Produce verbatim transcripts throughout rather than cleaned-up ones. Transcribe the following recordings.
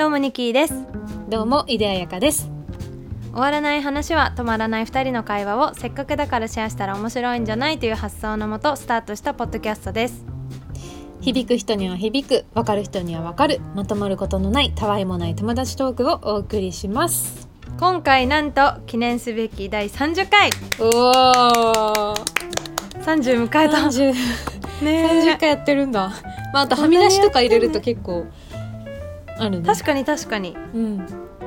どうもニキーです。どうも井出彩香です。終わらない話は止まらないふたりの会話をせっかくだからシェアしたら面白いんじゃないという発想のもとスタートしたポッドキャストです。響く人には響く、分かる人には分かる、まとまることのないたわいもない友達トークをお送りします。今回なんと記念すべきだいさんじゅっかい。おーさんじゅう迎えた。さんじゅう, ねえさんじゅっかいやってるんだ。まあ、あとはみ出しとか入れると結構あるね。確かに確かに、うん、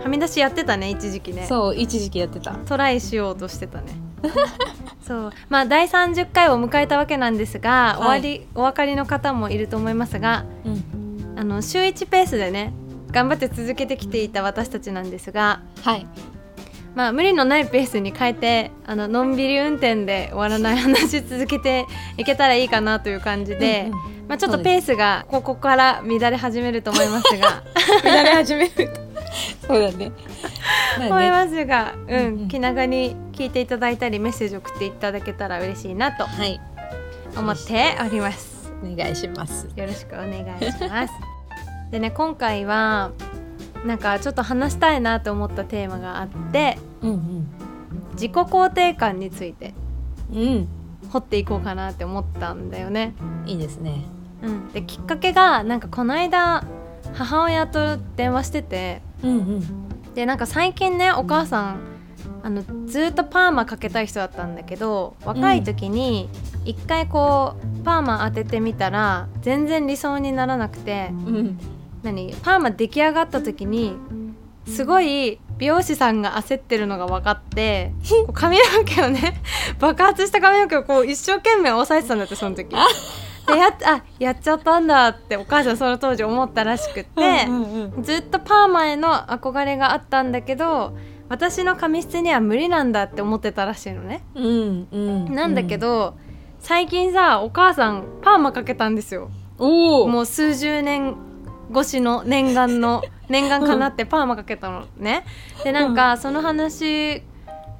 はみ出しやってたね一時期ね。そう一時期やってた。トライしようとしてたねそう、まあ、だいさんじゅっかいを迎えたわけなんですが、はい、終わりお分かりの方もいると思いますが、うん、あの週いちペースでね頑張って続けてきていた私たちなんですが、はい、まあ、無理のないペースに変えてあの、のんびり運転で終わらない話続けていけたらいいかなという感じで、うんうん、まあ、ちょっとペースがここから乱れ始めると思いますが乱れ始めるそうだね思いますが、うんうんうん、気長に聞いていただいたりメッセージを送っていただけたら嬉しいなと思っております。お願いします。よろしくお願いしますでね、今回はなんかちょっと話したいなと思ったテーマがあって、うんうん、自己肯定感について、うん、掘っていこうかなって思ったんだよね。いいですね、うん、できっかけがなんかこの間母親と電話してて、うんうん、でなんか最近ねお母さんあのずっとパーマかけたい人だったんだけど、若い時に一回こうパーマ当ててみたら全然理想にならなくて、うん、何パーマ出来上がった時にすごい美容師さんが焦ってるのが分かって、こう髪の毛をね爆発した髪の毛をこう一生懸命押さえてたんだって、その時でやっあやっちゃったんだってお母さんその当時思ったらしくてうんうん、うん、ずっとパーマへの憧れがあったんだけど私の髪質には無理なんだって思ってたらしいのね、うんうんうん、なんだけど最近さお母さんパーマかけたんですよ。おー、もう数十年越しの念願の念願かなってパーマかけたのねでなんかその話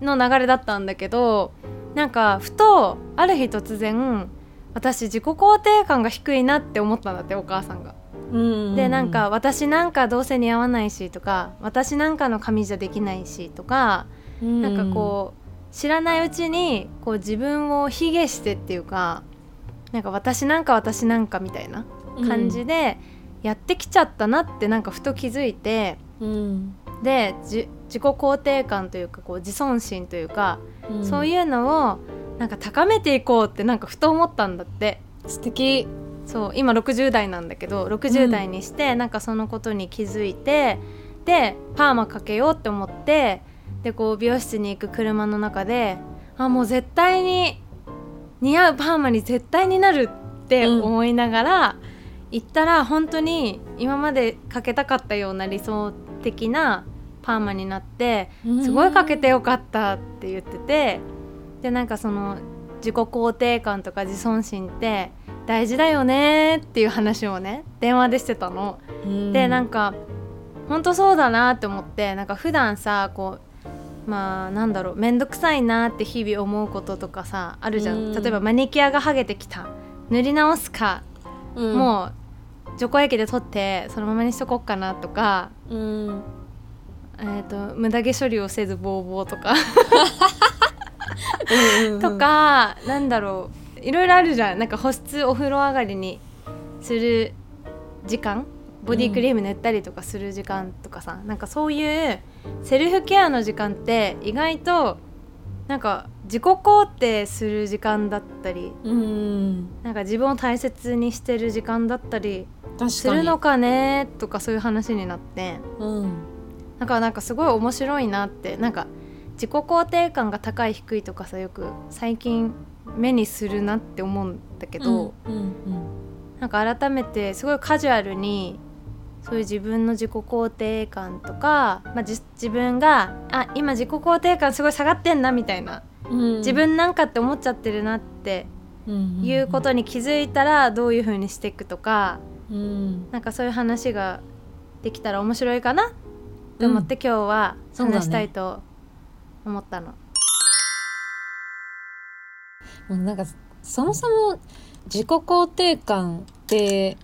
の流れだったんだけど、なんかふとある日突然私自己肯定感が低いなって思ったんだってお母さんが。うんうんうん、でなんか私なんかどうせ似合わないしとか私なんかの髪じゃできないしとか、うん、なんかこう知らないうちにこう自分を卑下してっていうか、なんか私なんか私なんかみたいな感じで、うん、やってきちゃったなってなんかふと気づいて、うん、で自己肯定感というかこう自尊心というか、うん、そういうのをなんか高めていこうってなんかふと思ったんだって。素敵。そう今ろくじゅう代なんだけどろくじゅう代にしてなんかそのことに気づいて、うん、でパーマかけようって思って、でこう美容室に行く車の中であもう絶対に似合うパーマに絶対になるって思いながら、うん、行ったら本当に今までかけたかったような理想的なパーマになってすごいかけてよかったって言ってて、でなんかその自己肯定感とか自尊心って大事だよねっていう話をね電話でしてたの。でなんか本当そうだなって思って、なんか普段さこうまあなんだろうめんどくさいなって日々思うこととかさあるじゃん。例えばマニキュアが剥げてきた、塗り直すか、うん、もう除光液で取ってそのままにしとこうかなとか、うん、えーと、無駄毛処理をせずボーボーとかうんうん、うん、とかなんだろういろいろあるじゃん。なんか保湿お風呂上がりにする時間、ボディクリーム塗ったりとかする時間とかさ、うん、なんかそういうセルフケアの時間って意外となんか自己肯定する時間だったり、うん、なんか自分を大切にしてる時間だったりするのかねとかそういう話になって、うん、なんかなんかすごい面白いなって。なんか自己肯定感が高い低いとかさよく最近目にするなって思うんだけど、うんうんうん、なんか改めてすごいカジュアルにそういう自分の自己肯定感とか、まあ、じ自分があ今自己肯定感すごい下がってんなみたいな、うん、自分なんかって思っちゃってるなっていうことに気づいたらどういう風にしていくとか、うん、なんかそういう話ができたら面白いかなと思って今日は話したいと思ったの、うん、そうだね。もうなんかそもそも自己肯定感って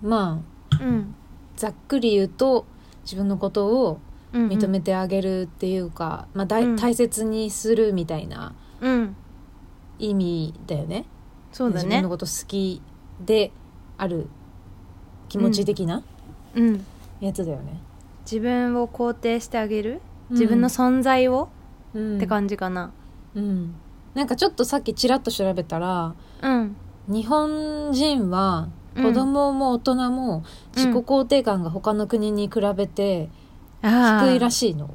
まあ、うん、ざっくり言うと自分のことを認めてあげるっていうか、うんうん、まあ、うん、大切にするみたいな意味だよね。そうだね。自分のこと好きである気持ち的なやつだよね、うんうん、自分を肯定してあげる、自分の存在を、うん、って感じかな、うんうん、なんかちょっとさっきちらっと調べたら、うん、日本人は子供も大人も自己肯定感が他の国に比べて低いらしいの、うん、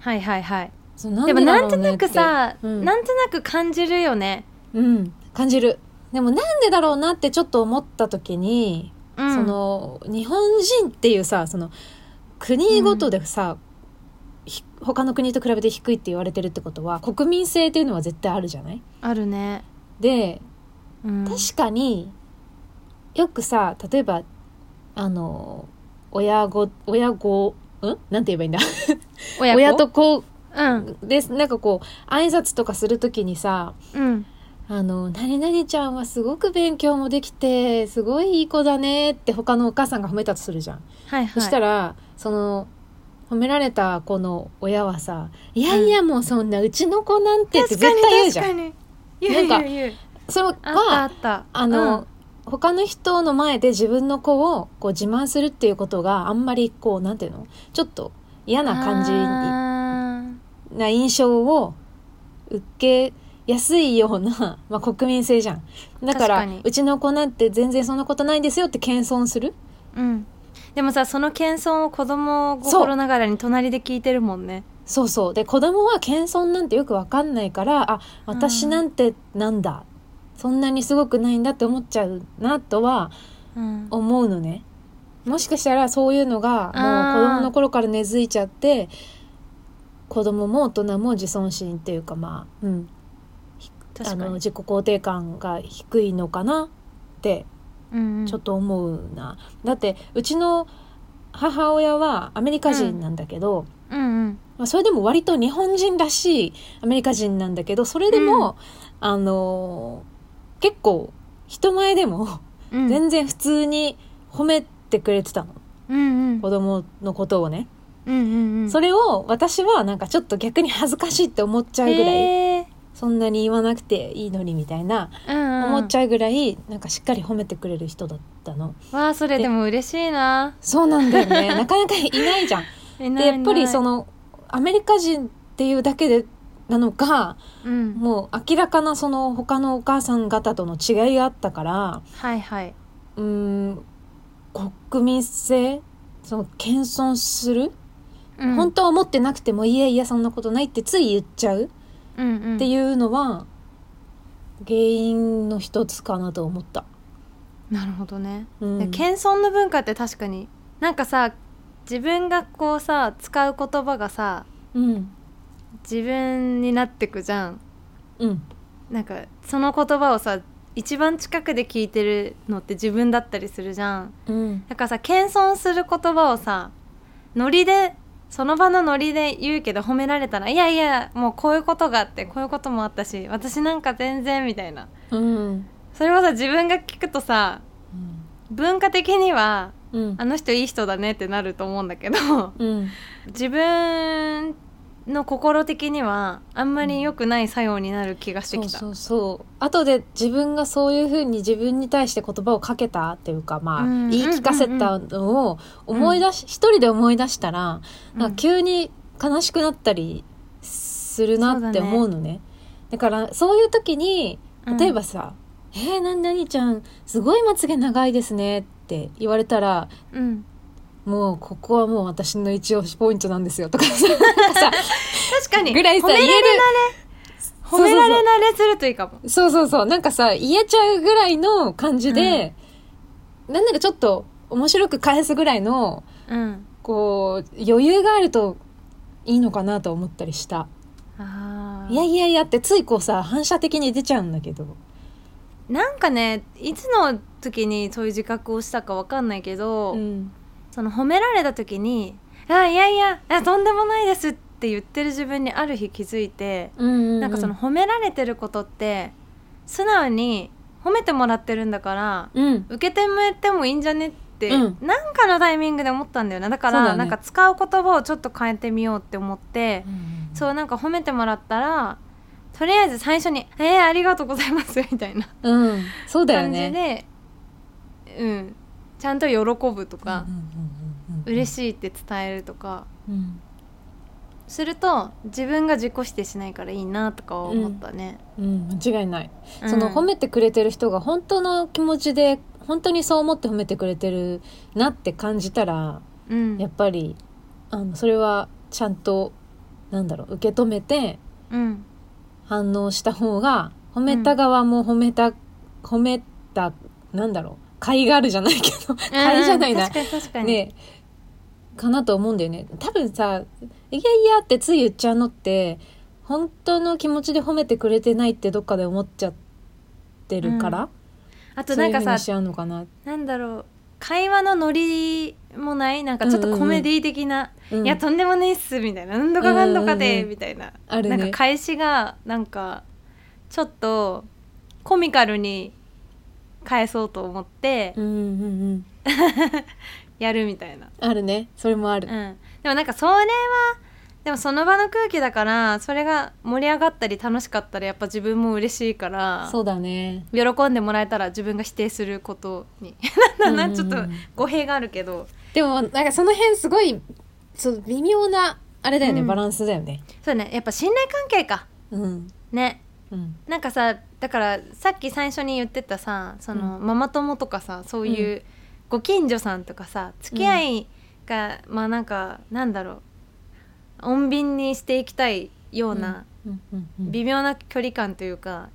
はいはいはい。それなんでだろうねって。でもなんとなくさ、うん、なんとなく感じるよね。うん、感じる。でもなんでだろうなってちょっと思った時に、うん、その日本人っていうさ、その国ごとでさ、うん、他の国と比べて低いって言われてるってことは国民性っていうのは絶対あるじゃない。あるね。で、うん、確かによくさ、例えばあの親子親子んなんて言えばいいんだ親, 親と子、うん、でなんかこう挨拶とかするときにさ、うん、あの何々ちゃんはすごく勉強もできてすごいいい子だねって他のお母さんが褒めたとするじゃん、はいはい、そしたらその褒められた子の親はさ、いやいやもうそんなうちの子なんてって絶対言うじゃん。確かに確かに言う言う言う。なんかそれはあったあった、あの、うん、他の人の前で自分の子をこう自慢するっていうことがあんまりこうなんていうの、ちょっと嫌な感じな印象を受けやすいような、まあ、国民性じゃん。だからうちの子なんて全然そんなことないんですよって謙遜する、うん、でもさ、その謙遜を子供心ながらに隣で聞いてるもんね。そうそう。で子供は謙遜なんてよく分かんないから、あ、私なんてなんだ、そんなにすごくないんだって思っちゃうなとは思うのね、うん、もしかしたらそういうのがもう子供の頃から根付いちゃって、子供も大人も自尊心っていうか、まあ、うん、あの自己肯定感が低いのかなってちょっと思うな、うん、だってうちの母親はアメリカ人なんだけど、うんうんうん、まあ、それでも割と日本人らしいアメリカ人なんだけど、それでも、うん、あのー結構人前でも全然普通に褒めてくれてたの、うんうん、子供のことをね、うんうんうん、それを私はなんかちょっと逆に恥ずかしいって思っちゃうぐらい、そんなに言わなくていいのにみたいな、うんうん、思っちゃうぐらいなんかしっかり褒めてくれる人だったの。わあ、それでも嬉しいな。そうなんだよねなかなかいないじゃんいないいない。でやっぱりそのアメリカ人っていうだけでなのか、うん、もう明らかなその他のお母さん方との違いがあったから、はいはい、うーん、国民性、その謙遜する、うん、本当は思ってなくてもいやいやそんなことないってつい言っちゃうっていうのは原因の一つかなと思った。なるほどね、うん、謙遜の文化って確かになんかさ、自分がこうさ使う言葉がさ、うん、自分になってくじゃん、うん、なんかその言葉をさ一番近くで聞いてるのって自分だったりするじゃん、うん、だからさ謙遜する言葉をさノリでその場のノリで言うけど、褒められたらいやいやもうこういうことがあってこういうこともあったし私なんか全然みたいな、うん、それはさ自分が聞くとさ、うん、文化的には、うん、あの人いい人だねってなると思うんだけど、うん、自分の心的にはあんまり良くない作用になる気がしてきた、うん、そうそうそう。あとで自分がそういう風に自分に対して言葉をかけたっていうか、まあ、うん、言い聞かせたのを思い出し、うん、一人で思い出したら、うん、なんか急に悲しくなったりするなって思うのね、 そうだね。だからそういう時に例えばさ、うん、えー、何々ちゃんすごいまつげ長いですねって言われたら、うん、もうここはもう私の一押しポイントなんですよとかさ確かにぐらいさ言える、褒められ慣れするといいかも。そうそうそう、なんかさ言えちゃうぐらいの感じで、うん、なんだかちょっと面白く返すぐらいの、うん、こう余裕があるといいのかなと思ったりした。あ、いやいやいやってついこうさ反射的に出ちゃうんだけど、なんかね、いつの時にそういう自覚をしたかわかんないけど、うん、その褒められた時にあいやいやあとんでもないですって言ってる自分にある日気づいて、うんうんうん、なんかその褒められてることって素直に褒めてもらってるんだから、うん、受けてもらってもいいんじゃねってって何、うん、かのタイミングで思ったんだよね。だからだ、ね、なんか使う言葉をちょっと変えてみようって思って、うん、そうなんか褒めてもらったらとりあえず最初にえー、ありがとうございますみたいな、うん、そうだよね感じで、うん、ちゃんと喜ぶとか、うんうんうんうん、嬉しいって伝えるとか、うん、すると自分が自己否定しないからいいなとか思ったね、うんうん、間違いない、うん、その褒めてくれてる人が本当の気持ちで本当にそう思って褒めてくれてるなって感じたら、うん、やっぱりあのそれはちゃんとなんだろう受け止めて、うん反応した方が褒めた側も褒めた、うん、褒めたなんだろう甲斐があるじゃないけど甲斐じゃないな、うん、確かに確かに、ね、かなと思うんだよね。多分さいやいやってつい言っちゃうのって本当の気持ちで褒めてくれてないってどっかで思っちゃってるから、うん、あとなんかさそういうふうにしちゃうのかな。なんだろう会話のノリもないなんかちょっとコメディ的な、うんうん、いやとんでもねえっすみたいななんとかなんとかで、うんうんうん、みたいな、あるね、なんか返しがなんかちょっとコミカルに返そうと思って、うんうんうん、やるみたいなあるね。それもある、うん、でもなんかそれはでもその場の空気だからそれが盛り上がったり楽しかったらやっぱ自分も嬉しいからそうだね喜んでもらえたら自分が否定することになんだな、うんうん、ちょっと語弊があるけどでもなんかその辺すごいそう微妙なあれだよね、うん、バランスだよね。そうねやっぱ信頼関係か、うん、ね、うん、なんかさだからさっき最初に言ってたさその、うん、ママ友とかさそういうご近所さんとかさ付き合いが、うん、まあなんかなんだろう穏便にしていきたいような微妙な距離感というか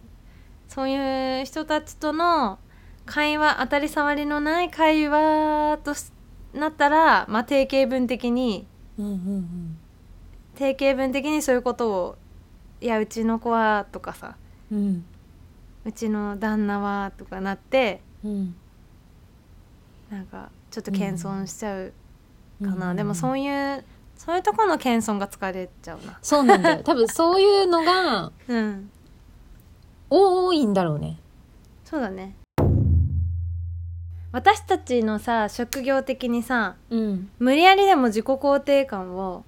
そういう人たちとの会話当たり障りのない会話となったら、まあ、定型文的に、うんうんうん、定型文的にそういうことをいやうちの子はとかさ、うん、うちの旦那はとかなって、うん、なんかちょっと謙遜しちゃうかな、うんうんうん、でもそういうそういうところの謙遜が疲れちゃうな。そうなんだよ多分そういうのが、うん、多いんだろうね。そうだね私たちのさ職業的にさ、うん、無理やりでも自己肯定感を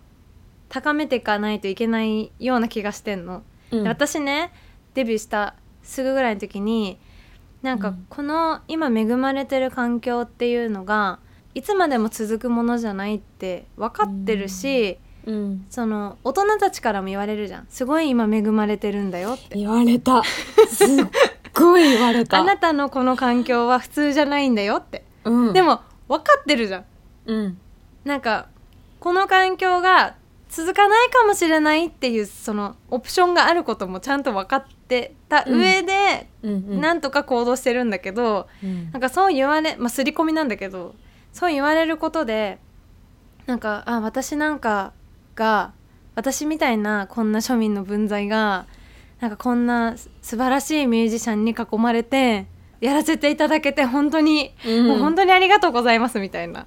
高めていかないといけないような気がしてんの、うん、私ねデビューしたすぐぐらいの時になんかこの今恵まれてる環境っていうのがいつまでも続くものじゃないって分かってるし、うんうん、その大人たちからも言われるじゃんすごい今恵まれてるんだよって言われたすっごい言われたあなたのこの環境は普通じゃないんだよって、うん、でも分かってるじゃん、うん、なんかこの環境が続かないかもしれないっていうそのオプションがあることもちゃんと分かってた上で、うんうんうん、なんとか行動してるんだけど、うん、なんかそう言われ、まあ、刷り込みなんだけどそう言われることでなんかあ私なんかが私みたいなこんな庶民の文才がなんかこんな素晴らしいミュージシャンに囲まれてやらせていただけて本当に、うん、もう本当にありがとうございますみたいな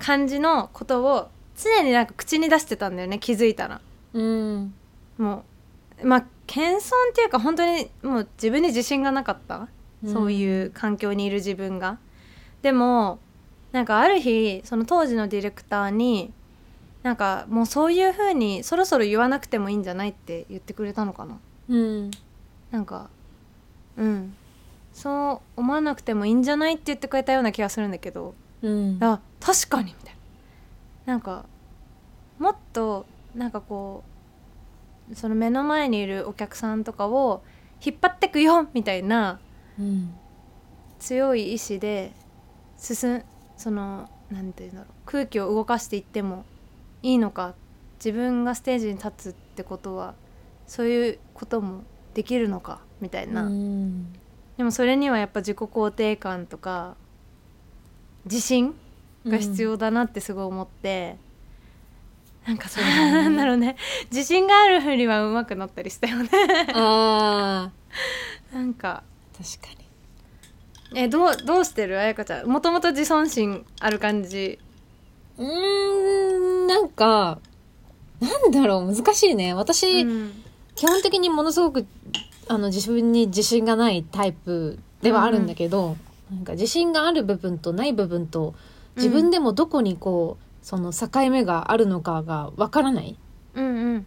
感じのことを常になんか口に出してたんだよね気づいたら、うん、もうまあ謙遜っていうか本当にもう自分に自信がなかった、うん、そういう環境にいる自分がでもなんかある日その当時のディレクターになんかもうそういう風にそろそろ言わなくてもいいんじゃないって言ってくれたのかな、うん、なんかうんそう思わなくてもいいんじゃないって言ってくれたような気がするんだけど、うん、あ確かにみたいななんかもっとなんかこうその目の前にいるお客さんとかを引っ張ってくよみたいな、うん、強い意志で進んそのなんていうんだろう空気を動かしていってもいいのか自分がステージに立つってことはそういうこともできるのかみたいなうんでもそれにはやっぱ自己肯定感とか自信が必要だなってすごい思って、うん、なんかそれなんだろうね自信があるふりは上手くなったりしたよねあなんか確かにえ ど, うどうしてるあやかちゃんもともと自尊心ある感じうーんなんかなんだろう難しいね私、うん、基本的にものすごくあの自分に自信がないタイプではあるんだけど、うん、なんか自信がある部分とない部分と自分でもどこにこう、うん、その境目があるのかがわからないのね、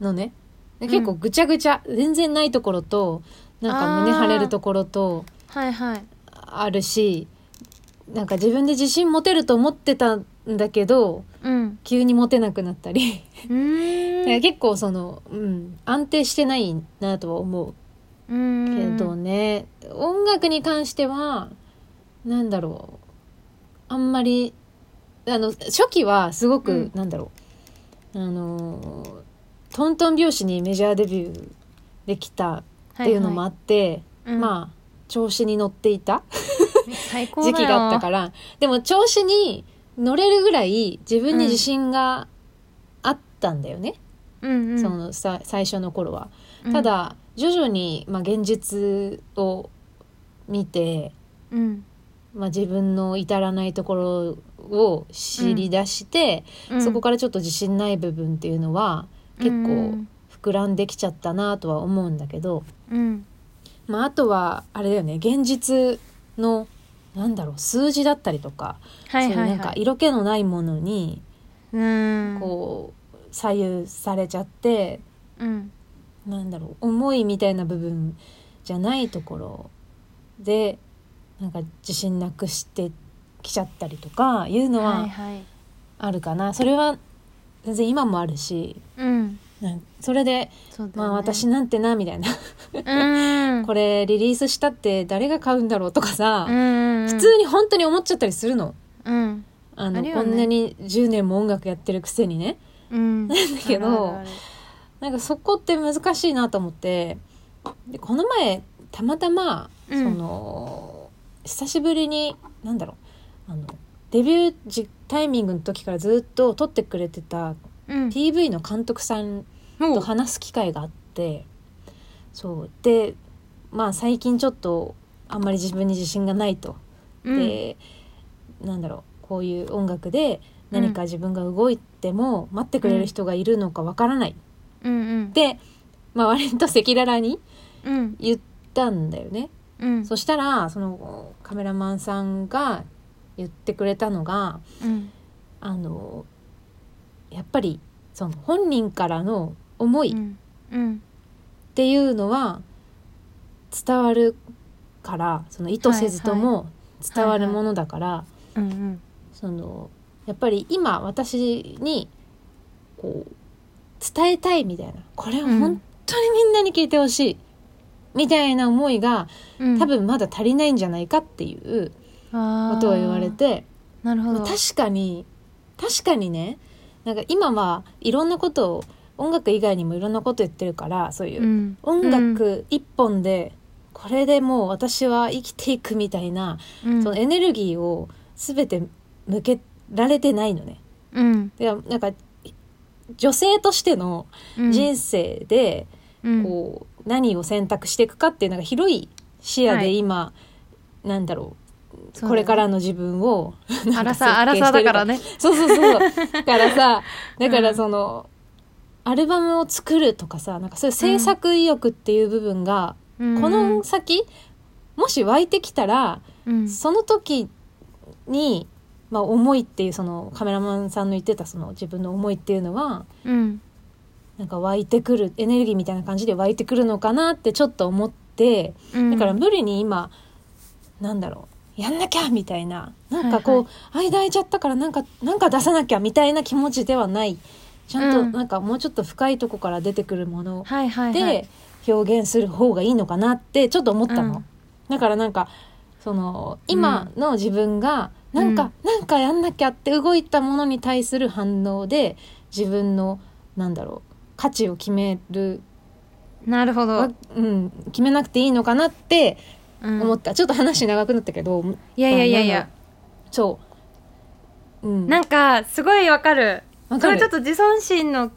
うんうん、結構ぐちゃぐちゃ、うん、全然ないところとなんか胸張れるところとあるし、はいはい、なんか自分で自信持てると思ってたんだけど、うん、急に持てなくなったりうーんだから結構その、うん、安定してないなとは思ううんけどね。音楽に関してはなんだろう、あんまりあの初期はすごく、うん、なんだろうあのトントン拍子にメジャーデビューできたっていうのもあって、はいはい、まあ、うん、調子に乗っていた最高だよ時期があったから。でも調子に乗れるぐらい自分に自信があったんだよね、うんうん、そのさ最初の頃は。ただ、うん、徐々に、まあ、現実を見て、うん、まあ、自分の至らないところを知り出して、うん、そこからちょっと自信ない部分っていうのは結構膨らんできちゃったなとは思うんだけど、うん、まあ、あとはあれだよね、現実のなんだろう数字だったりとか、はいはいはい、そうなんか色気のないものにこう左右されちゃって、うん、なんだろう思いみたいな部分じゃないところでなんか自信なくしてきちゃったりとかいうのはあるかな、はいはい、それは全然今もあるし、うん、なんそれでそうだね、まあ、私なんてなみたいなうんこれリリースしたって誰が買うんだろうとかさ、うんうんうん、普通に本当に思っちゃったりするの、うん、あのあるよね、こんなにじゅうねんも音楽やってるくせにね、うん、なんだけどあるある、なんかそこって難しいなと思って。でこの前たまたま、うん、その久しぶりになんだろうあのデビュータイミングの時からずっと撮ってくれてた ピーブイ の監督さんと話す機会があって、うん、そうで、まあ、最近ちょっとあんまり自分に自信がないと、うん、でなんだろうこういう音楽で何か自分が動いても待ってくれる人がいるのかわからない、うんうんうん、で、まあ、割と赤裸々に言ったんだよね、うん、そしたらそのカメラマンさんが言ってくれたのが、うん、あのやっぱりその本人からの思いっていうのは伝わるから、その意図せずとも伝わるものだから、そのやっぱり今私にこう伝えたいみたいな、これを本当にみんなに聞いてほしい、うん、みたいな思いが、うん、多分まだ足りないんじゃないかっていうことを言われて、なるほど、まあ、確かに確かにね、なんか今はいろんなことを音楽以外にもいろんなこと言ってるから、そういう音楽一本でこれでもう私は生きていくみたいな、うん、そのエネルギーを全て向けられてないのね、うん、でなんか女性としての人生でこう何を選択していくかっていうのが広い視野で今、はい、なんだろう、そうだね、これからの自分を荒さ荒さだからね、そうそうそうだからさ、だからその、うん、アルバムを作るとかさ、なんかそういう制作意欲っていう部分が、うん、この先もし湧いてきたら、うん、その時にまあ、思いっていうそのカメラマンさんの言ってたその自分の思いっていうのは、うん、なんか湧いてくるエネルギーみたいな感じで湧いてくるのかなってちょっと思って、うん、だから無理に今なんだろうやんなきゃみたいな、なんかこう、はいはい、間空いちゃったからなんか、なんか出さなきゃみたいな気持ちではない、ちゃんとなんかもうちょっと深いとこから出てくるもので表現する方がいいのかなってちょっと思ったの、うん、だからなんかその今の自分がなんか、うん、なんかやんなきゃって動いたものに対する反応で自分のなんだろう価値を決める、なるほど、うん、決めなくていいのかなって思った、うん、ちょっと話長くなったけど、いやいやいやいや、そう、うん、なんかすごいわかる、わかる、それちょっと自尊心の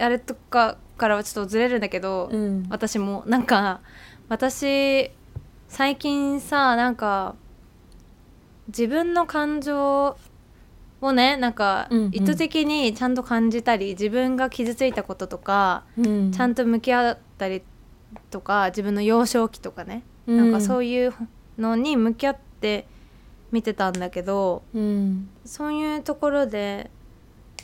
あれとかからはちょっとずれるんだけど、うん、私もなんか私最近さ、なんか自分の感情をね、なんか意図的にちゃんと感じたり、うんうん、自分が傷ついたこととか、うん、ちゃんと向き合ったりとか、自分の幼少期とかね、うん、なんかそういうのに向き合っって見てたんだけど、うん、そういうところで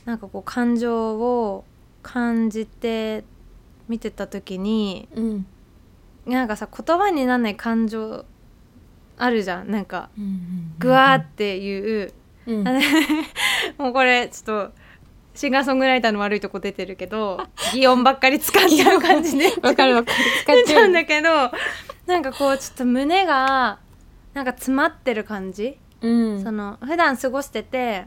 なんかこう感情を感じて見てた時に、うん、なんかさ言葉にならない感情あるじゃん、なんかグワーっていう、うん、もうこれちょっとシンガーソングライターの悪いとこ出てるけど擬音ばっかり使っちゃう感じでわかるわかる使っちゃうんだけど、なんかこうちょっと胸がなんか詰まってる感じ、うん、その普段過ごしてて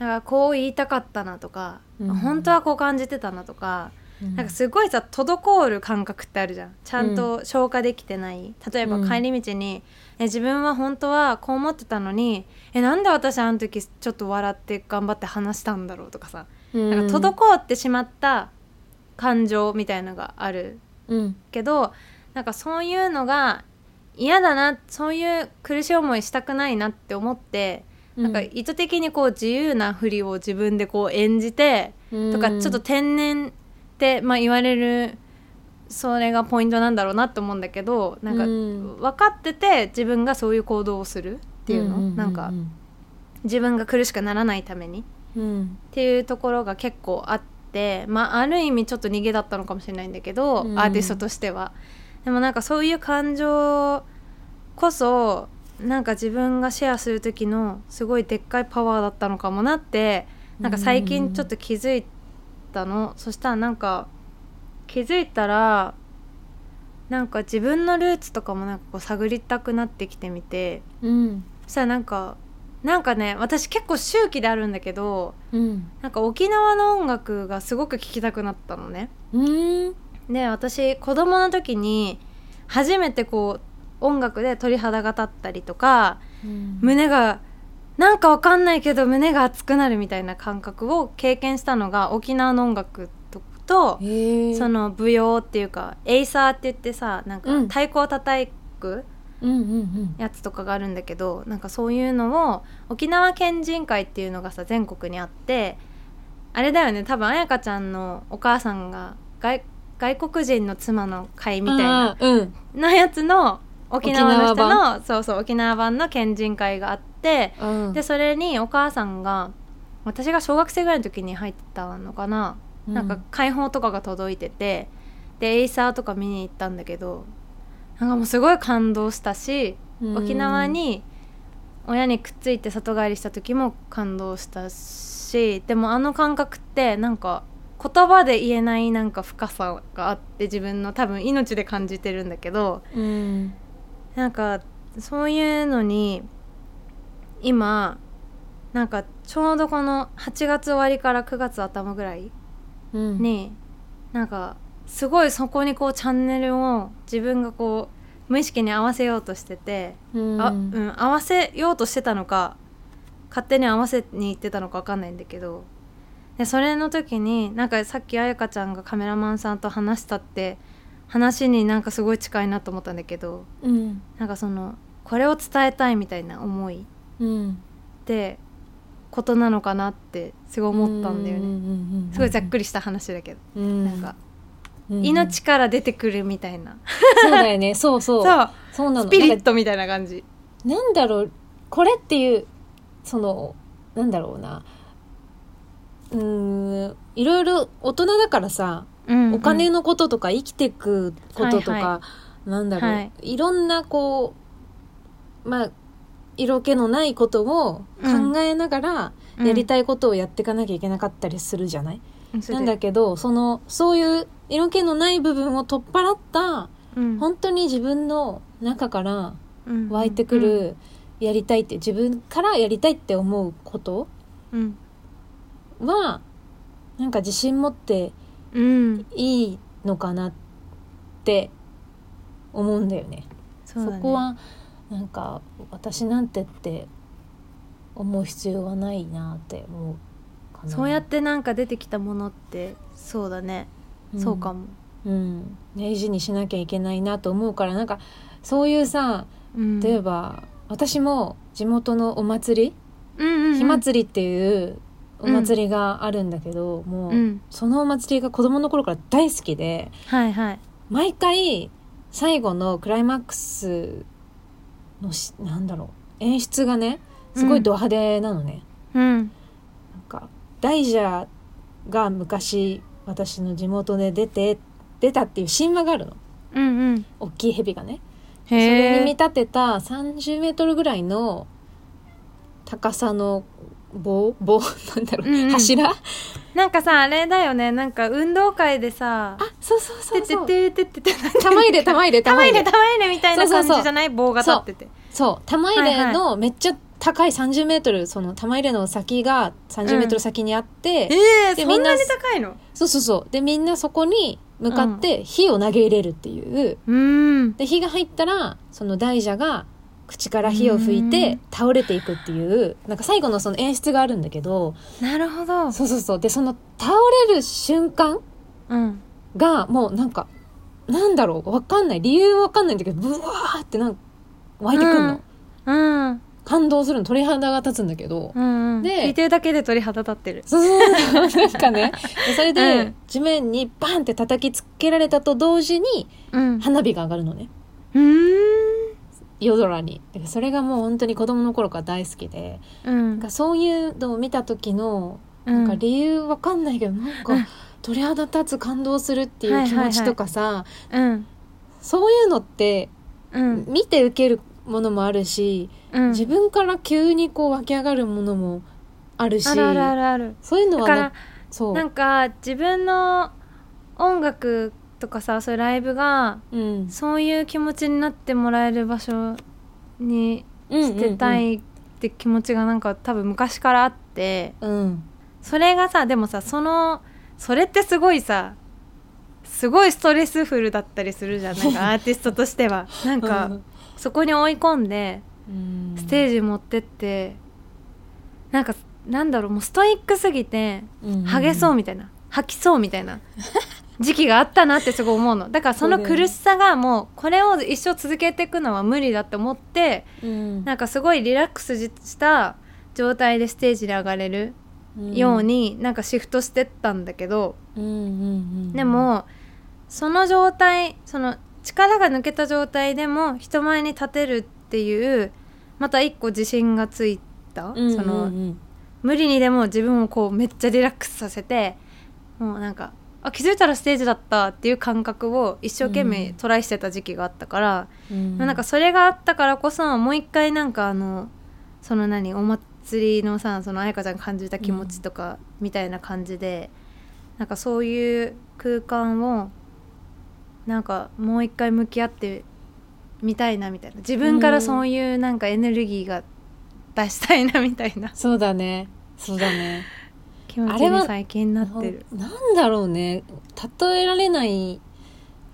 なんかこう言いたかったなとか、うん、本当はこう感じてたなとか、うん、なんかすごいさ滞る感覚ってあるじゃん、ちゃんと消化できてない、うん、例えば帰り道に、うん、え自分は本当はこう思ってたのにえなんで私あの時ちょっと笑って頑張って話したんだろうとかさ、うん、なんか滞ってしまった感情みたいなのがある、うん、けどなんかそういうのが嫌だな、そういう苦しい思いしたくないなって思って、うん、なんか意図的にこう自由なふりを自分でこう演じて、うん、とかちょっと天然って、まあ、言われるそれがポイントなんだろうなと思うんだけど、なんか分かってて自分がそういう行動をするっていうの、うん、なんか自分が苦しくならないために、うん、っていうところが結構あって、まあ、ある意味ちょっと逃げだったのかもしれないんだけど、うん、アーティストとしてはでもなんかそういう感情こそなんか自分がシェアする時のすごいでっかいパワーだったのかもなってなんか最近ちょっと気づいたの。そしたらなんか気づいたらなんか自分のルーツとかもなんかこう探りたくなってきてみて、うん、そしたらなんかなんかね私結構周期であるんだけど、うん、なんか沖縄の音楽がすごく聴きたくなったのね。うんで私子供の時に初めてこう音楽で鳥肌が立ったりとか、うん、胸がなんかわかんないけど胸が熱くなるみたいな感覚を経験したのが沖縄の音楽 と, とその舞踊っていうかエイサーって言ってさなんか太鼓を叩くやつとかがあるんだけど、うんうんうん、なんかそういうのを沖縄県人会っていうのがさ全国にあって、あれだよね多分彩香ちゃんのお母さんが外外国人の妻の会みたいな、うん、のやつの沖縄の人のそうそう沖縄版の県人会があって、うん、でそれにお母さんが私が小学生ぐらいの時に入ってたのかな、うん、なんか解放とかが届いててでエイサーとか見に行ったんだけどなんかもうすごい感動したし、うん、沖縄に親にくっついて里帰りした時も感動したし、でもあの感覚ってなんか言葉で言えないなんか深さがあって自分の多分命で感じてるんだけど、うん、なんかそういうのに今なんかちょうどこのはちがつ終わりからくがつ頭ぐらいに、うん、なんかすごいそこにこうチャンネルを自分がこう無意識に合わせようとしてて、うんあうん、合わせようとしてたのか勝手に合わせに行ってたのか分かんないんだけど、でそれの時になんかさっき彩香ちゃんがカメラマンさんと話したって話になんかすごい近いなと思ったんだけど、うん、なんかそのこれを伝えたいみたいな思いってことなのかなってすごい思ったんだよね。すごいざっくりした話だけど、うん、なんか命から出てくるみたいなそうだよねそうそうそう、そうなのスピリットみたいな感じなんだろうこれっていうそのなんだろうなうーんいろいろ大人だからさ、うんうん、お金のこととか生きてくこととか、はいはい、なんだろう、はい、いろんなこうまあ色気のないことを考えながらやりたいことをやっていかなきゃいけなかったりするじゃない、うんうん、なんだけどそのそういう色気のない部分を取っ払った、うん、本当に自分の中から湧いてくるやりたいって自分からやりたいって思うこと、うんはなんか自信持っていいのかなって思うんだよね、うん、そうだね。そこはなんか私なんてって思う必要はないなって思うかな。そうやってなんか出てきたものってそうだね、うん、そうかも、うん、大事にしなきゃいけないなと思うからなんかそういうさ、うん、例えば私も地元のお祭り、うんうんうん、火祭りっていうお祭りがあるんだけど、うん、もう、うん、そのお祭りが子供の頃から大好きで、はいはい、毎回最後のクライマックスのしなんだろう演出がねすごいド派手なのね、うんうん、なんか大蛇が昔私の地元で出て出たっていう神話があるの、うんうん、大きい蛇がね、それに見立てたさんじゅうメートルぐらいの高さの棒棒なんだろう、うんうん、柱なんかさあれだよね、なんか運動会でさあ、そうそうそうそうてててててて玉入れ玉入れ玉入れ玉入れみたいな感じじゃない、そうそうそう棒が立ってて、そう、そう玉入れのめっちゃ高いさんじゅうメートル、その玉入れの先がさんじゅうメートル先にあって、うん、えー、でみんなそんなに高いの、そうそうそう、でみんなそこに向かって火を投げ入れるっていう、うん、で火が入ったらその大蛇が口から火を吹いて倒れていくっていう、なんか最後のその演出があるんだけど、なるほど、そうそうそう、でその倒れる瞬間がもうなんか、なんだろう、わかんない、理由わかんないんだけどブワーってなんか湧いてくるの、うんうん、感動するの、鳥肌が立つんだけど、うんうん、で見てるだけで鳥肌立ってる、そうそうそうなんかねそれで地面にバンって叩きつけられたと同時に花火が上がるのね、うん夜空に。それがもう本当に子供の頃から大好きで、うん、なんかそういうのを見た時のなんか理由わかんないけど、うん、なんか鳥肌立つ、感動するっていう気持ちとかさ、はいはいはい、うん、そういうのって、うん、見て受けるものもあるし、うん、自分から急にこう湧き上がるものもあるし、あるあるあるある、そういうのはね、だからそうなんか自分の音楽とかさ、そういうライブが、うん、そういう気持ちになってもらえる場所にしてたいって気持ちがなんか多分昔からあって、うん、それがさ、でもさ、そのそれってすごいさ、すごいストレスフルだったりするじゃん、なんかアーティストとしてはなんか、うん、そこに追い込んで、うん、ステージ持ってってなんかなんだろう、もうストイックすぎて、うん、ハゲそうみたいな、吐きそうみたいな時期があったなってすごい思うの。だからその苦しさがもうこれを一生続けていくのは無理だって思って、うん、なんかすごいリラックスした状態でステージで上がれるようになんかシフトしてったんだけど、うんうんうん、でもその状態、その力が抜けた状態でも人前に立てるっていうまた一個自信がついた、うんうんうん、その無理にでも自分をこうめっちゃリラックスさせて、もうなんかあ、気づいたらステージだったっていう感覚を一生懸命トライしてた時期があったから、うん、なんかそれがあったからこそもう一回なんかあのその何お祭りのさ、その彩香ちゃんが感じた気持ちとかみたいな感じで、うん、なんかそういう空間をなんかもう一回向き合ってみたいなみたいな、自分からそういうなんかエネルギーが出したいなみたいな、うん、そうだねそうだね気持ちに最近なってる。なんだろうね、例えられない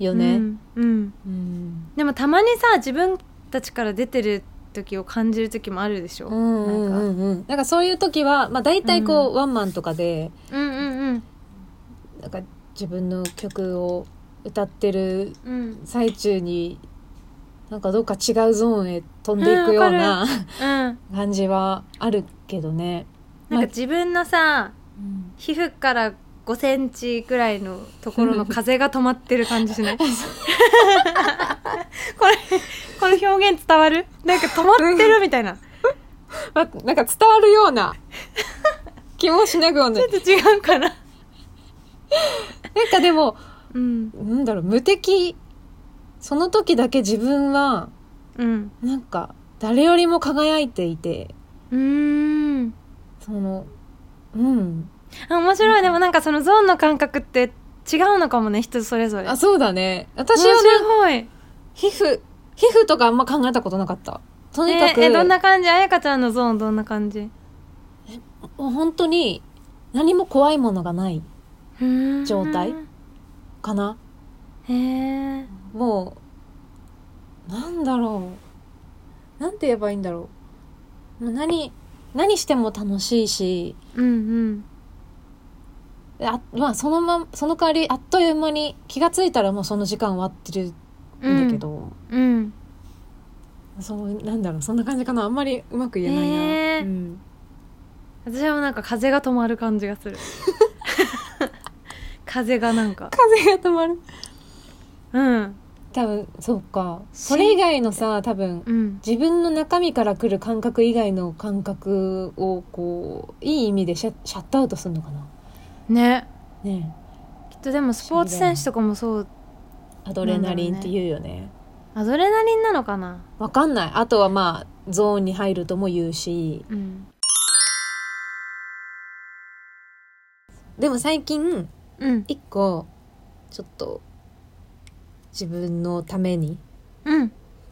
よね、うんうんうん、でもたまにさ自分たちから出てる時を感じる時もあるでしょ、うんうんうんうん、なんかそういう時は、まあ、大体こう、うん、ワンマンとかで、うんうんうん、なんか自分の曲を歌ってる最中に、うん、なんかどっか違うゾーンへ飛んでいくような、うん、感じはあるけどね、なんか自分のさ、まあうん、皮膚からごセンチくらいのところの風が止まってる感じしない？これこの表現伝わる？なんか止まってるみたいな、ま、なんか伝わるような気もしなくはないちょっと違うかななんかでも、うん、なんだろう、無敵、その時だけ自分は、うん、なんか誰よりも輝いていて、うーん、そのうん、あ、面白い。でもなんかそのゾーンの感覚って違うのかもね、人それぞれ。あ、そうだね。私はね、皮膚皮膚とかあんま考えたことなかった。とにかく、えー、えどんな感じ？彩香ちゃんのゾーンどんな感じ？え、もう本当に何も怖いものがない状態かな。へえ。もうなんだろう、なんて言えばいいんだろう。もう何何しても楽しいし、うんうん、あ、まあ、そのま、その代わりあっという間に気がついたらもうその時間終わってるんだけど、うんうん、そうなんだろう、そんな感じかな、あんまりうまく言えないな、えーうん、私はなんか風が止まる感じがする風がなんか風が止まる、うん、多分そうか、それ以外のさ多分、うん、自分の中身から来る感覚以外の感覚をこういい意味でシャ、シャットアウトするのかな。ね。ね。きっとでもスポーツ選手とかもそう、ね、アドレナリンって言うよね。アドレナリンなのかな。わかんない。あとはまあゾーンに入るとも言うし。うん、でも最近、うん、一個ちょっと。自分のために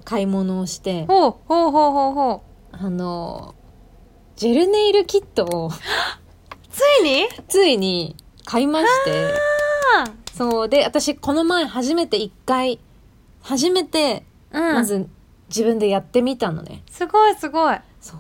買い物をして、うん、ほうほうほうほうほう、あのジェルネイルキットをついについに買いまして、そうで私この前初めて一回初めてまず自分でやってみたのね、うん、すごいすごい。そ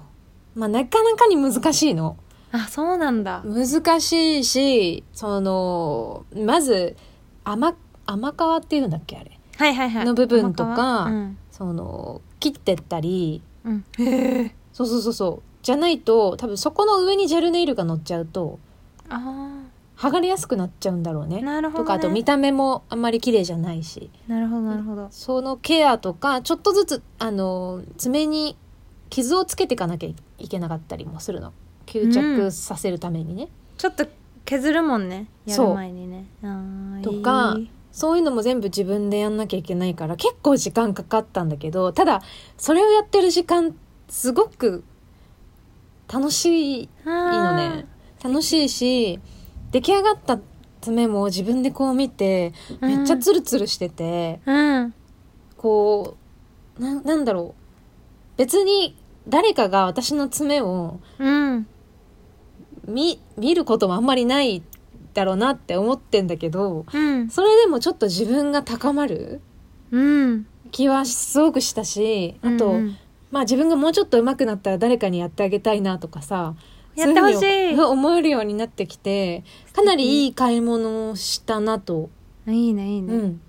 う、まあ、なかなかに難しいの。あ、そうなんだ。難しいし、そのまず甘く甘皮っていうんだっけあれ、はいはいはい、の部分とか、うん、その切ってったり、うん、へそうそうそうそうじゃないと多分そこの上にジェルネイルが乗っちゃうと、あ剥がれやすくなっちゃうんだろうね。なるほどね。とかあと見た目もあんまり綺麗じゃないし。なるほどなるほど。そのケアとかちょっとずつあの爪に傷をつけていかなきゃいけなかったりもするの、吸着させるためにね、うん、ちょっと削るもんね、やる前にね。あとかそういうのも全部自分でやんなきゃいけないから結構時間かかったんだけど、ただそれをやってる時間すごく楽しいのね。楽しいし、出来上がった爪も自分でこう見てめっちゃツルツルしてて、うんうん、こう な, なんだろう別に誰かが私の爪を 見,、うん、見ることもあんまりないだろうなって思ってんだけど、うん、それでもちょっと自分が高まる気はすごくしたし、うん、あと、うんうん、まあ自分がもうちょっと上手くなったら誰かにやってあげたいなとかさ、やってほしい思えるようになってきて、かなりいい買い物をしたなと、いいねいいね、うん、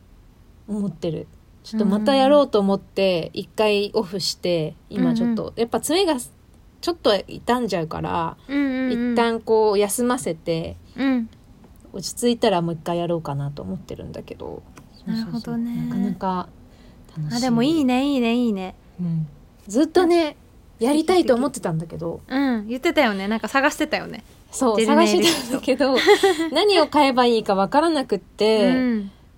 思ってる。ちょっとまたやろうと思って一回オフして、今ちょっと、うんうん、やっぱ爪がちょっと傷んじゃうから、うんうんうん、一旦こう休ませて、うん落ち着いたらもう一回やろうかなと思ってるんだけど。なるほどね。なかなか楽しい。あでもいいねいいねいいね、うん、ずっとねやりたいと思ってたんだけど、うん言ってたよね、なんか探してたよね。そう探してたんだけど何を買えばいいか分からなくって、う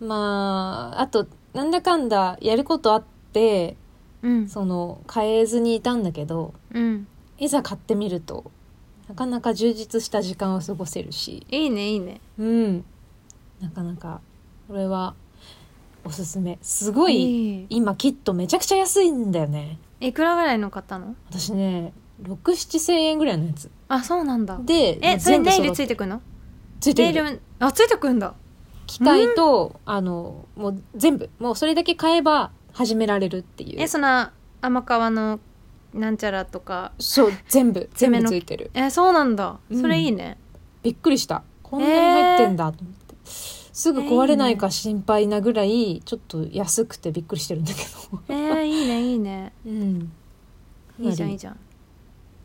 ん、まああとなんだかんだやることあって、うん、その買えずにいたんだけど、うん、いざ買ってみるとなかなか充実した時間を過ごせるし、いいねいいね、うん、なかなかこれはおすすめ。すごい、いい今キットめちゃくちゃ安いんだよね。いくらぐらいの買ったの？私ね ろく、ななせんえんぐらいのやつ。あ、そうなんだ。で、え、それネイルついてくるの？ついてくる。あ、ついてくるんだ。機械と、うん、あのもう全部もうそれだけ買えば始められるっていう。え、その甘皮のなんちゃらとか、そう全部全部ついてる。えー、そうなんだ、うん、それいいね。びっくりした、こんなに入ってんだと思って、えー、すぐ壊れないか心配なぐらいちょっと安くてびっくりしてるんだけどえー、いいねいいね、うん、いいじゃんいいじゃん、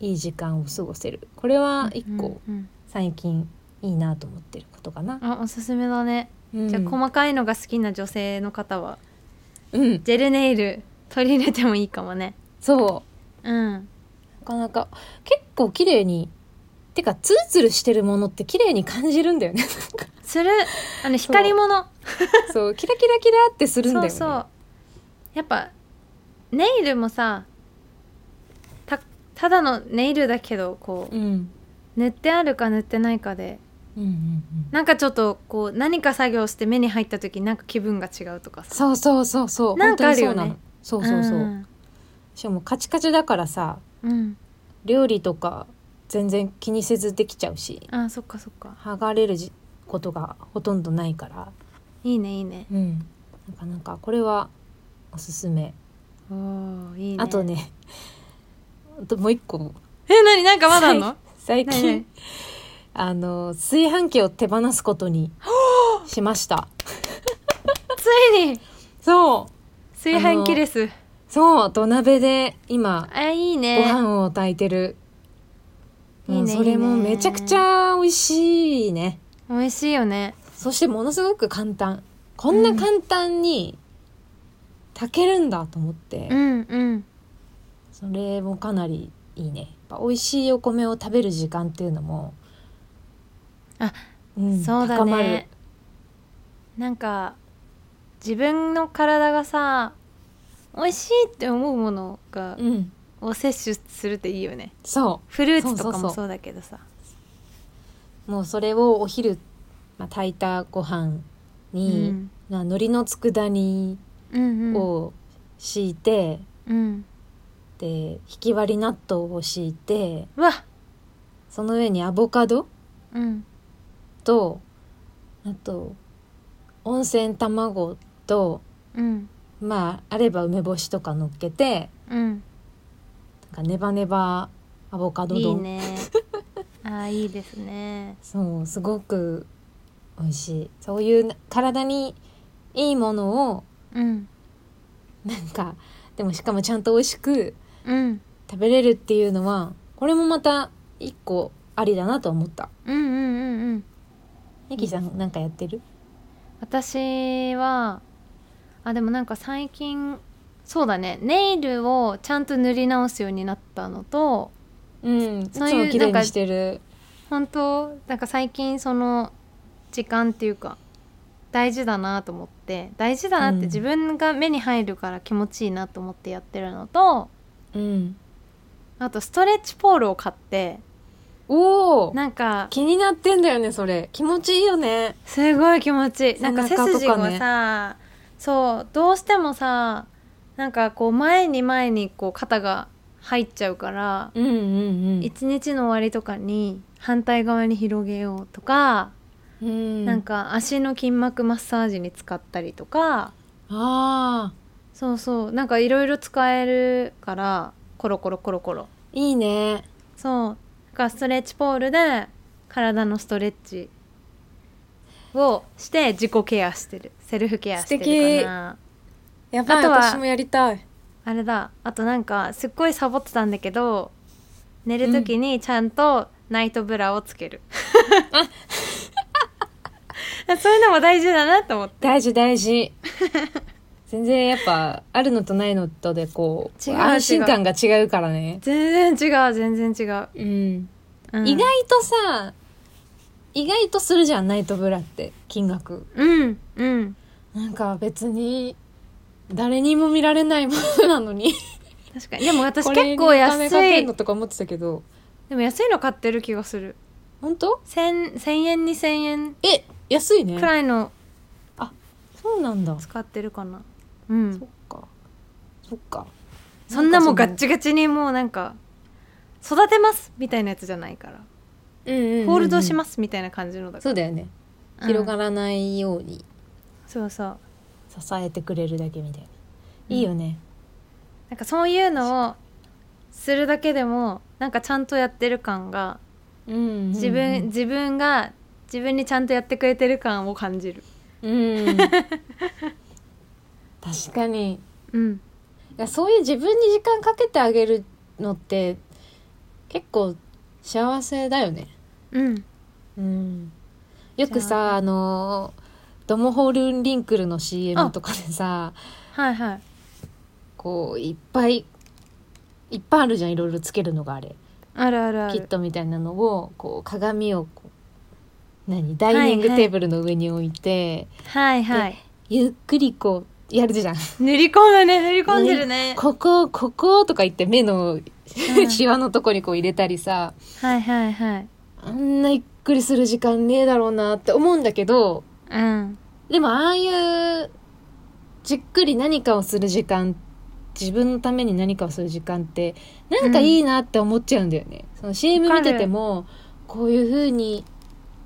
いい時間を過ごせる。これは一個、うんうんうん、最近いいなと思ってることかな。あ、おすすめだね、うん、じゃあ細かいのが好きな女性の方は、うん、ジェルネイル取り入れてもいいかもね。そううん、なかなか結構綺麗に、てかツルツルしてるものって綺麗に感じるんだよねする、あの光り物そう、そうキラキラキラってするんだよね。そうそうやっぱネイルもさ た, ただのネイルだけどこう、うん、塗ってあるか塗ってないかで、うんうんうん、なんかちょっとこう何か作業して目に入った時なんか気分が違うとかさ、そうそうそうそうなんかあるよね。そうそうそう、うんしかもカチカチだからさ、うん、料理とか全然気にせずできちゃうし。ああそっかそっか。剥がれることがほとんどないからいいねいいね、うん、なかなかこれはおすすめ。おいいね。あとねあともう一個、えなになんかまだあんの？最近何何あの炊飯器を手放すことにしましたついにそう炊飯器です。そう土鍋で今あいい、ね、ご飯を炊いてる。いい、ね、それもめちゃくちゃ美味しいね。美味しいよね。そしてものすごく簡単。こんな簡単に炊けるんだと思って、うんうん、それもかなりいいね。やっぱ美味しいお米を食べる時間っていうのもあ、うん、そうだね、高まる。なんか自分の体がさ美味しいって思うものが、うん、を摂取するっていいよね。そうフルーツとかもそうだけどさ、そうそうそう、もうそれをお昼、まあ、炊いたご飯に、うん、まあ、海苔の佃煮を敷いて、うんうん、でひきわり納豆を敷いて、うわ、その上にアボカド、うん、とあと温泉卵と、うん、まああれば梅干しとか乗っけて、うん、なんかネバネバアボカド丼。いいね。あ、いいですね。そうすごく美味しい。そういう体にいいものを、うん、なんかでもしかもちゃんと美味しく食べれるっていうのは、これもまた一個ありだなと思った。うんうんうんうん。ゆきさんなんかやってる？私はあでもなんか最近そうだね、ネイルをちゃんと塗り直すようになったのと、うん、そういう綺麗にしてる。本当なんか最近その時間っていうか大事だなと思って、大事だなって自分が目に入るから気持ちいいなと思ってやってるのと、うん、あとストレッチポールを買って、おー、なんか気になってんだよね、それ気持ちいいよね。すごい気持ちいい。なんか背筋がさ、ね、そうどうしてもさ、なんかこう前に前にこう肩が入っちゃうから、うんうんうん、一日の終わりとかに反対側に広げようとか、うん、なんか足の筋膜マッサージに使ったりとか、あー、そうそう、なんかいろいろ使えるからコロコロコロコロいいね。そうストレッチポールで体のストレッチをして自己ケアしてる、セルフケアしてるかな。やばい、私もやりたい。あれだ、あとなんかすっごいサボってたんだけど、寝るときにちゃんとナイトブラをつける、うん、そういうのも大事だなと思って。大事大事。全然やっぱあるのとないのとでこう安心感が違うからね。全然違う全然違う、うんうん、意外とさ、意外とするじゃんナイトブラって金額。うんうん。なんか別に誰にも見られないものなのに確かに。でも私結構安いこれにお金かけるのとか思ってたけど、でも安いの買ってる気がする。本当？せんえんにせんえん、え、安いねくらいの。あ、そうなんだ。使ってるかな。うん、そっかそっか。そんなもうガッチガチにもうなんか育てますみたいなやつじゃないから、うんうんうんうん、ホールドしますみたいな感じのだから。そうだよね、うん、広がらないように、そうそう、支えてくれるだけみたいな、うん、いいよね。なんかそういうのをするだけでもなんかちゃんとやってる感が、うんうんうん、自分自分が自分にちゃんとやってくれてる感を感じる、うん確かに、うん、そういう自分に時間かけてあげるのって結構幸せだよね。うん、うん、よくさ、あのドモホルンリンクルの シーエム とかでさ、はいはい、こういっぱいいっぱいあるじゃん、いろいろつけるのが。あれあるあるあるキットみたいなのをこう鏡をこう何ダイニングテーブルの上に置いて、はいはいはいはい、ゆっくりこうやるじゃん。塗り込むね、塗り込んでるね。こここことか言って目の、うん、シワのとこにこう入れたりさ、はいはいはい、あんなゆっくりする時間ねえだろうなって思うんだけど、うん、でもああいうじっくり何かをする時間、自分のために何かをする時間ってなんかいいなって思っちゃうんだよね、うん、その シーエム 見ててもこういう風に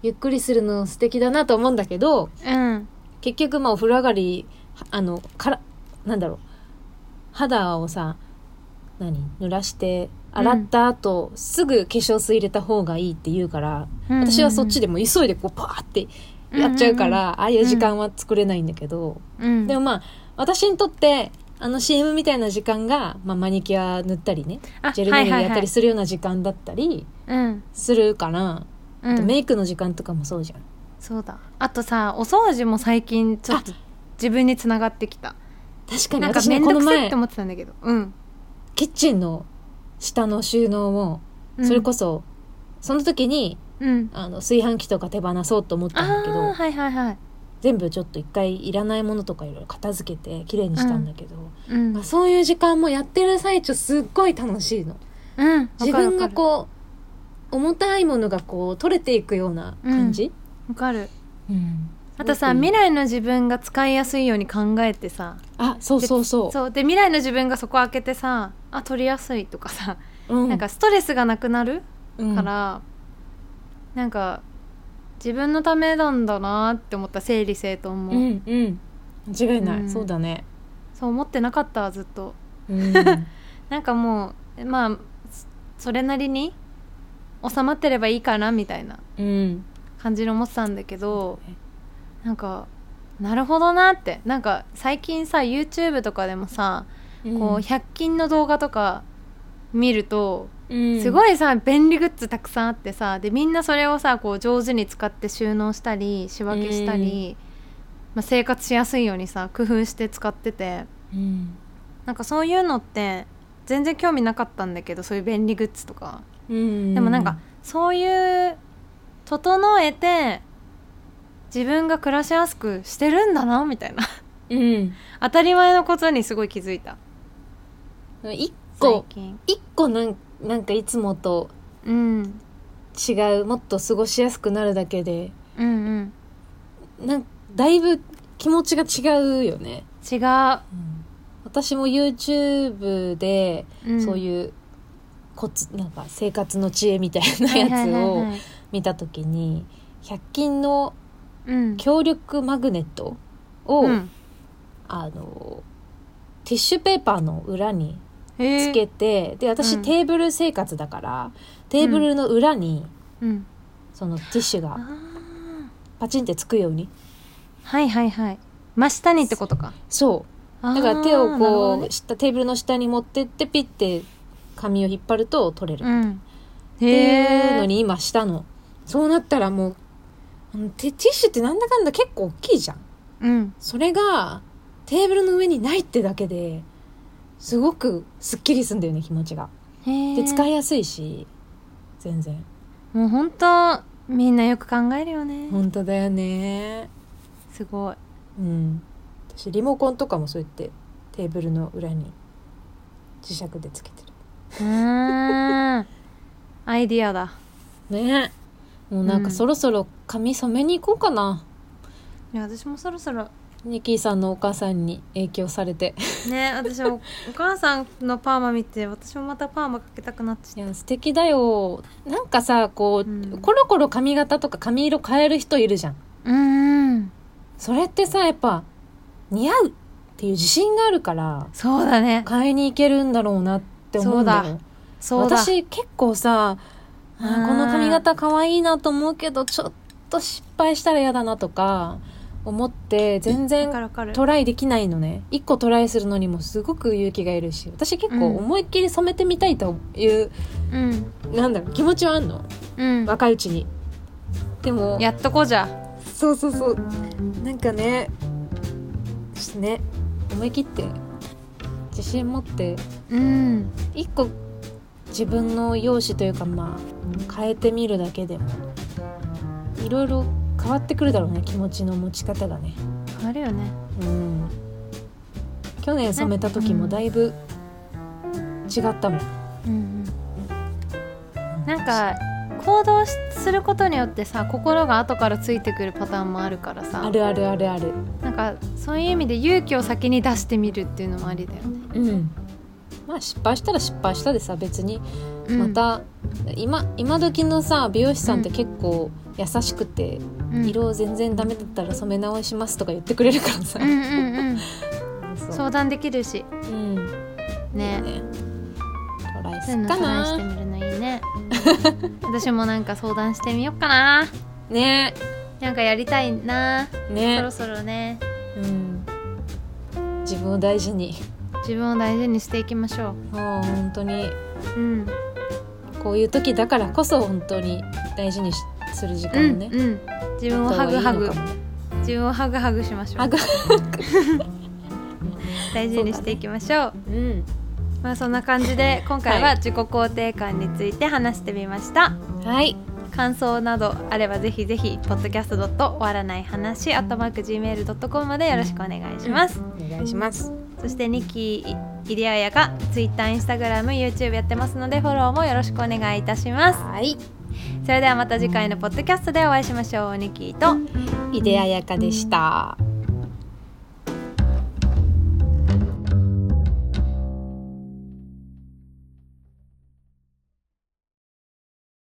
ゆっくりするの素敵だなと思うんだけど、うん、結局まあお風呂上がりあのからなんだろう、肌をさ何濡らして洗った後、うん、すぐ化粧水入れた方がいいって言うから、うんうんうん、私はそっちでも急いでこうパーってやっちゃうから、うんうんうん、ああいう時間は作れないんだけど、うん、でもまあ私にとってあの シーエム みたいな時間が、まあ、マニキュア塗ったりね、ジェルネイルやったりするような時間だったりするから、はいはいはい、あとメイクの時間とかもそうじゃん、うん、そうだ。あとさお掃除も最近ちょっと自分につながってきた。確かに、なんかめんどくさいって思ってたんだけど、うん、キッチンの下の収納もそれこそ、うん、その時に、うん、あの炊飯器とか手放そうと思ったんだけど、はいはいはい、全部ちょっと一回いらないものとかいろいろ片付けてきれいにしたんだけど、うんまあ、そういう時間もやってる最中すっごい楽しいの、うん、自分がこう重たいものがこう取れていくような感じ、うん、わかる、うん、あとさ未来の自分が使いやすいように考えてさあそうそうそうそうで未来の自分がそこ開けてさあ取りやすいとかさ、うん、なんかストレスがなくなるから、うん、なんか自分のためなんだなって思った。整理整頓も、うんうん、間違いない、うん、そうだねそう思ってなかったずっと、うん、なんかもうまあそれなりに収まってればいいかなみたいな感じの思ってたんだけど、うん、なんかなるほどなって。なんか最近さ YouTube とかでもさ、うん、こうひゃく均の動画とか見ると、うん、すごいさ便利グッズたくさんあってさでみんなそれをさこう上手に使って収納したり仕分けしたり、うんまあ、生活しやすいようにさ工夫して使ってて、うん、なんかそういうのって全然興味なかったんだけどそういう便利グッズとか、うんうん、でもなんかそういう整えて自分が暮らしやすくしてるんだなみたいな、うん、当たり前のことにすごい気づいた。一個一個なん、なんかいつもと違う、うん、もっと過ごしやすくなるだけで、うんうん、なんかだいぶ気持ちが違うよね。違う、うん、私も YouTube で、うん、そういうコツなんか生活の知恵みたいなやつを見たときにひゃく均の強力マグネットを、うん、あのティッシュペーパーの裏につけてで私、うん、テーブル生活だからテーブルの裏に、うん、そのティッシュがパチンってつくように、はいはいはい、真下にってことか。そうだから手をこう、ね、テーブルの下に持ってってピッて紙を引っ張ると取れる、うん、っていうのに今したの。そうなったらもうティッシュってなんだかんだ結構大きいじゃん、うん、それがテーブルの上にないってだけですごくすっきりすんだよね気持ちが。へで使いやすいし全然もうほんとみんなよく考えるよね。ほんとだよねすごい、うん、私リモコンとかもそうやってテーブルの裏に磁石でつけてる。うーんアイディアだね。もうなんかそろそろ髪染めに行こうかな、うん、いや私もそろそろニキーさんのお母さんに影響されてね私は お, お母さんのパーマ見て私もまたパーマかけたくなっちゃった。いや素敵だよ。なんかさこう、うん、コロコロ髪型とか髪色変える人いるじゃん、うん、それってさやっぱ似合うっていう自信があるからそうだね買いに行けるんだろうなってって思うんだよ。そうだそうだ私結構さこの髪型可愛いなと思うけどちょっと失敗したら嫌だなとか思って全然トライできないのね。一個トライするのにもすごく勇気がいるし私結構思いっきり染めてみたいという、うん、なんだろう気持ちはあんの、うん、若いうちに。でもやっとこうじゃそうそうそうなんかねちょっとね思い切って自信持って、うん、一個自分の容姿というか、まあ、変えてみるだけでもいろいろ変わってくるだろうね気持ちの持ち方がね。変わるよね、うん、去年染めた時もだいぶ違ったもん、うんうん、なんか行動することによってさ心が後からついてくるパターンもあるからさあるあるあるあるなんかそういう意味で勇気を先に出してみるっていうのもありだよね。うんまあ失敗したら失敗したでさ別にまた、うん、今今時のさ美容師さんって結構優しくて、うん、色全然ダメだったら染め直しますとか言ってくれるからさ、うんうんうん、そう相談できるし、うん、ねえ、ね、トライするかなそういうのトライしてみるのいいね私もなんか相談してみようかなねえなんかやりたいな、ね、そろそろね、うん、自分を大事に自分を大事にしていきましょう。もう本当に、うん、こういう時だからこそ本当に大事にする時間をね、うんうん、自分をハグハグいい自分をハグハグしましょうハグハグ大事にしていきましょう。う、ね、うん。まあそんな感じで今回は自己肯定感について話してみました。はい。感想などあればぜひぜひ ポッドキャスト 終わらない話 アットマーク ジーメール ドットコム までよろしくお願いします。お願いします。そしてニッキー、イリアヤが Twitter、Instagram、YouTube やってますのでフォローもよろしくお願いいたします。はい。それではまた次回のポッドキャストでお会いしましょう。ニッキーとイデアヤカでした。